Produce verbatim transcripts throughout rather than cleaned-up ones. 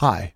Hi,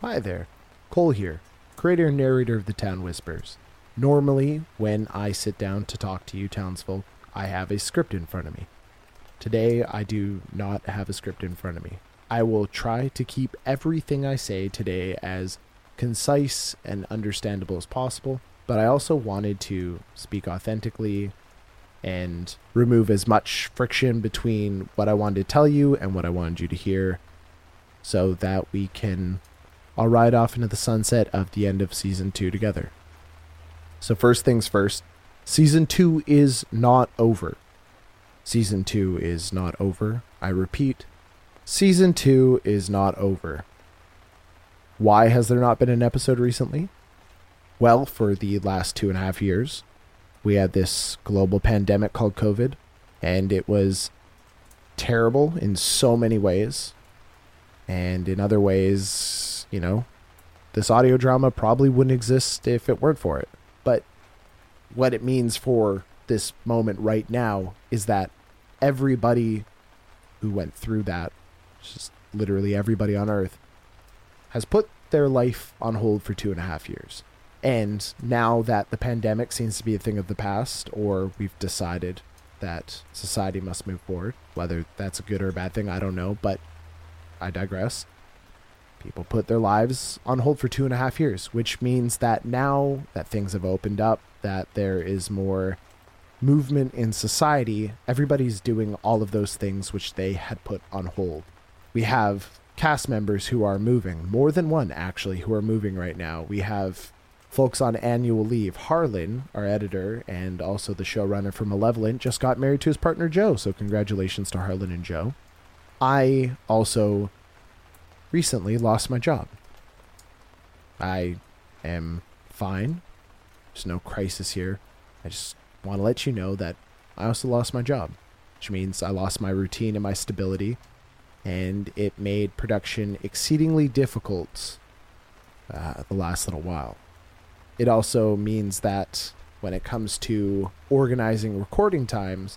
Hi there, Cole here, creator and narrator of The Town Whispers. Normally, when I sit down to talk to you townsfolk, I have a script in front of me. Today, I do not have a script in front of me. I will try to keep everything I say today as concise and understandable as possible, but I also wanted to speak authentically and remove as much friction between what I wanted to tell you and what I wanted you to hear so that we can... I'll ride off into the sunset of the end of Season two together. So first things first, Season two is not over. Season two is not over. I repeat, Season two is not over. Why has there not been an episode recently? Well, for the last two and a half years, we had this global pandemic called COVID, and it was terrible in so many ways. And in other ways... You know, this audio drama probably wouldn't exist if it weren't for it. But what it means for this moment right now is that everybody who went through that, just literally everybody on Earth, has put their life on hold for two and a half years. And now that the pandemic seems to be a thing of the past, or we've decided that society must move forward, whether that's a good or a bad thing, I don't know, but I digress. People put their lives on hold for two and a half years, which means that now that things have opened up, that there is more movement in society, everybody's doing all of those things which they had put on hold. We have cast members who are moving, more than one actually, who are moving right now. We have folks on annual leave. Harlan, our editor, and also the showrunner for Malevolent, just got married to his partner Joe, so congratulations to Harlan and Joe. I also... recently lost my job. I am fine. There's no crisis here. I just want to let you know that I also lost my job, which means I lost my routine and my stability, and it made production exceedingly difficult uh, the last little while. It also means that when it comes to organizing recording times,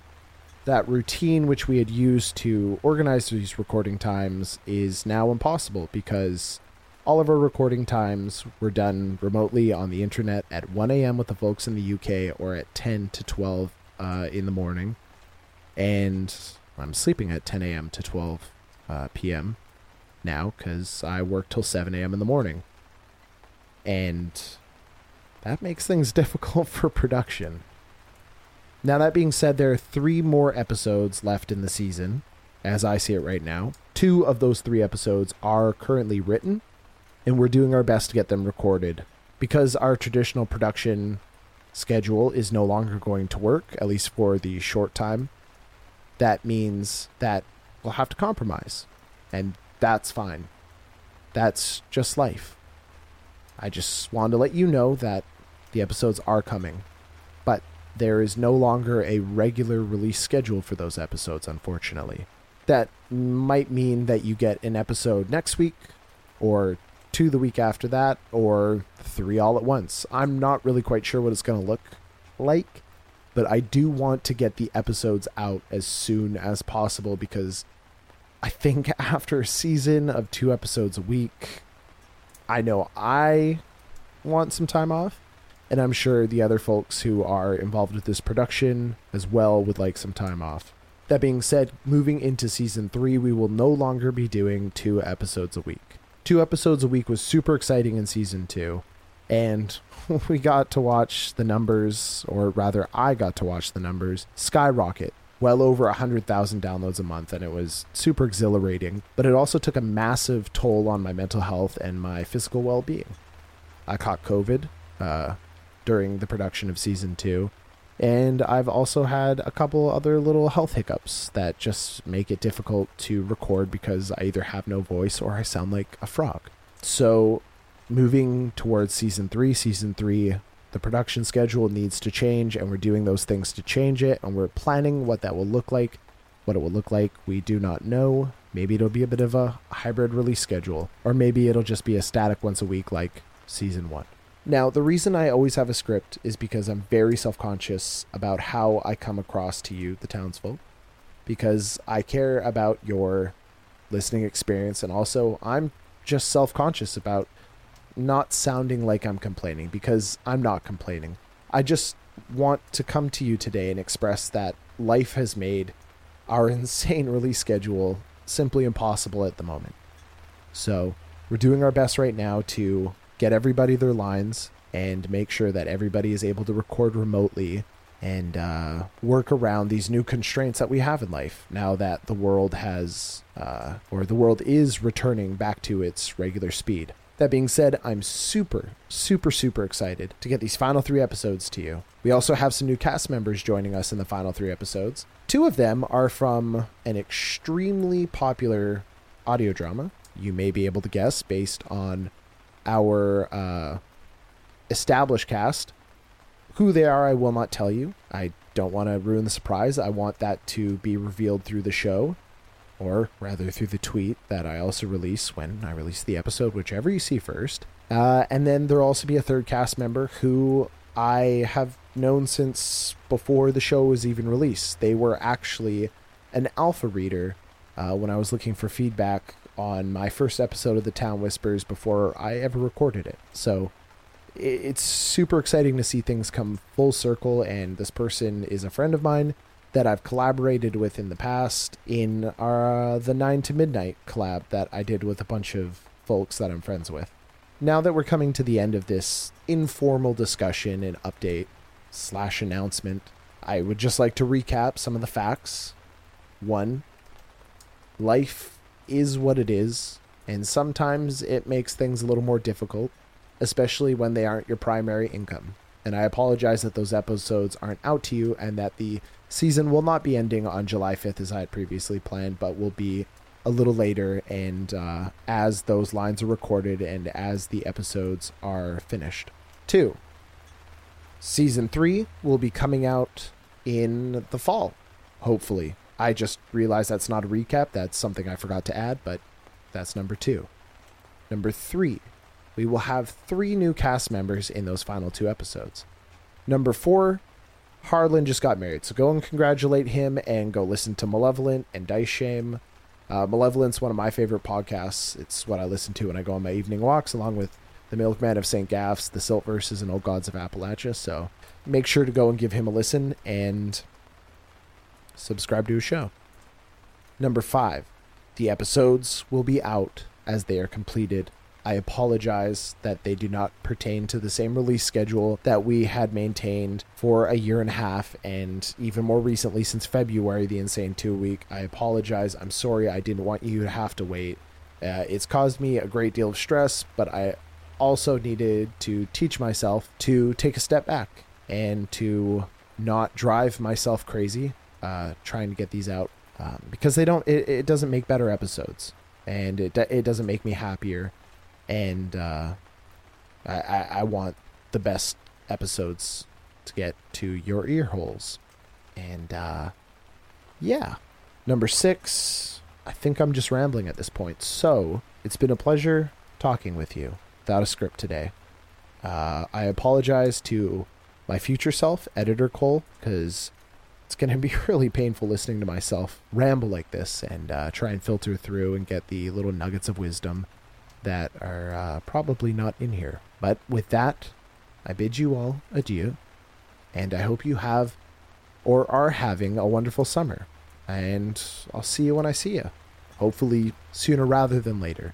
that routine which we had used to organize these recording times is now impossible because all of our recording times were done remotely on the internet at one a.m. with the folks in the U K, or at ten to twelve uh, in the morning. And I'm sleeping at ten a.m. to twelve uh, p m now because I work till seven a.m. in the morning. And that makes things difficult for production. Now, that being said, there are three more episodes left in the season, as I see it right now. Two of those three episodes are currently written, and we're doing our best to get them recorded. Because our traditional production schedule is no longer going to work, at least for the short time, that means that we'll have to compromise. And that's fine. That's just life. I just wanted to let you know that the episodes are coming. But... there is no longer a regular release schedule for those episodes, unfortunately. That might mean that you get an episode next week, or two the week after that, or three all at once. I'm not really quite sure what it's going to look like, but I do want to get the episodes out as soon as possible, because I think after a season of two episodes a week, I know I want some time off. And I'm sure the other folks who are involved with this production as well would like some time off. That being said, moving into season three, we will no longer be doing two episodes a week. Two episodes a week was super exciting in season two. And we got to watch the numbers, or rather I got to watch the numbers, skyrocket. Well over one hundred thousand downloads a month, and it was super exhilarating. But it also took a massive toll on my mental health and my physical well-being. I caught COVID uh, during the production of season two. And I've also had a couple other little health hiccups that just make it difficult to record because I either have no voice or I sound like a frog. So moving towards season three, season three, the production schedule needs to change, and we're doing those things to change it. And we're planning what that will look like. What it will look like, we do not know. Maybe it'll be a bit of a hybrid release schedule, or maybe it'll just be a static once a week like season one. Now, the reason I always have a script is because I'm very self-conscious about how I come across to you, the townsfolk, because I care about your listening experience. And also, I'm just self-conscious about not sounding like I'm complaining, because I'm not complaining. I just want to come to you today and express that life has made our insane release schedule simply impossible at the moment. So we're doing our best right now to get everybody their lines and make sure that everybody is able to record remotely and uh, work around these new constraints that we have in life now that the world has, uh, or the world is returning back to its regular speed. That being said, I'm super, super, super excited to get these final three episodes to you. We also have some new cast members joining us in the final three episodes. Two of them are from an extremely popular audio drama. You may be able to guess based on our uh, established cast. Who they are, I will not tell you. I don't want to ruin the surprise. I want that to be revealed through the show, or rather through the tweet that I also release when I release the episode, whichever you see first. Uh, and then there'll also be a third cast member who I have known since before the show was even released. They were actually an alpha reader uh, when I was looking for feedback on my first episode of The Town Whispers before I ever recorded it. So it's super exciting to see things come full circle, and this person is a friend of mine that I've collaborated with in the past in our, uh, the Nine to Midnight collab that I did with a bunch of folks that I'm friends with. Now that we're coming to the end of this informal discussion and update slash announcement, I would just like to recap some of the facts. One, life is what it is, and sometimes it makes things a little more difficult, especially when they aren't your primary income. And I apologize that those episodes aren't out to you and that the season will not be ending on July fifth as I had previously planned, but will be a little later, and uh, as those lines are recorded and as the episodes are finished. Two, season three will be coming out in the fall, hopefully. I just realized that's not a recap. That's something I forgot to add, but that's number two. Number three, we will have three new cast members in those final two episodes. Number four, Harlan just got married, so go and congratulate him and go listen to Malevolent and Dice Shame. Uh, Malevolent's one of my favorite podcasts. It's what I listen to when I go on my evening walks, along with The Milkman of Saint Gaff's, The Silt Verses, and Old Gods of Appalachia. So make sure to go and give him a listen and subscribe to a show. Number five, the episodes will be out as they are completed. I apologize that they do not pertain to the same release schedule that we had maintained for a year and a half, and even more recently since February, the insane two week. I apologize. I'm sorry. I didn't want you to have to wait. Uh, it's caused me a great deal of stress, but I also needed to teach myself to take a step back and to not drive myself crazy. Uh, trying to get these out um, because they don't it, it doesn't make better episodes, and it it doesn't make me happier, and uh, I, I, I want the best episodes to get to your ear holes. And uh, yeah number six, I think I'm just rambling at this point, so it's been a pleasure talking with you without a script today. uh, I apologize to my future self, Editor Cole, because it's going to be really painful listening to myself ramble like this and uh, try and filter through and get the little nuggets of wisdom that are uh, probably not in here. But with that, I bid you all adieu, and I hope you have or are having a wonderful summer, and I'll see you when I see you, hopefully sooner rather than later.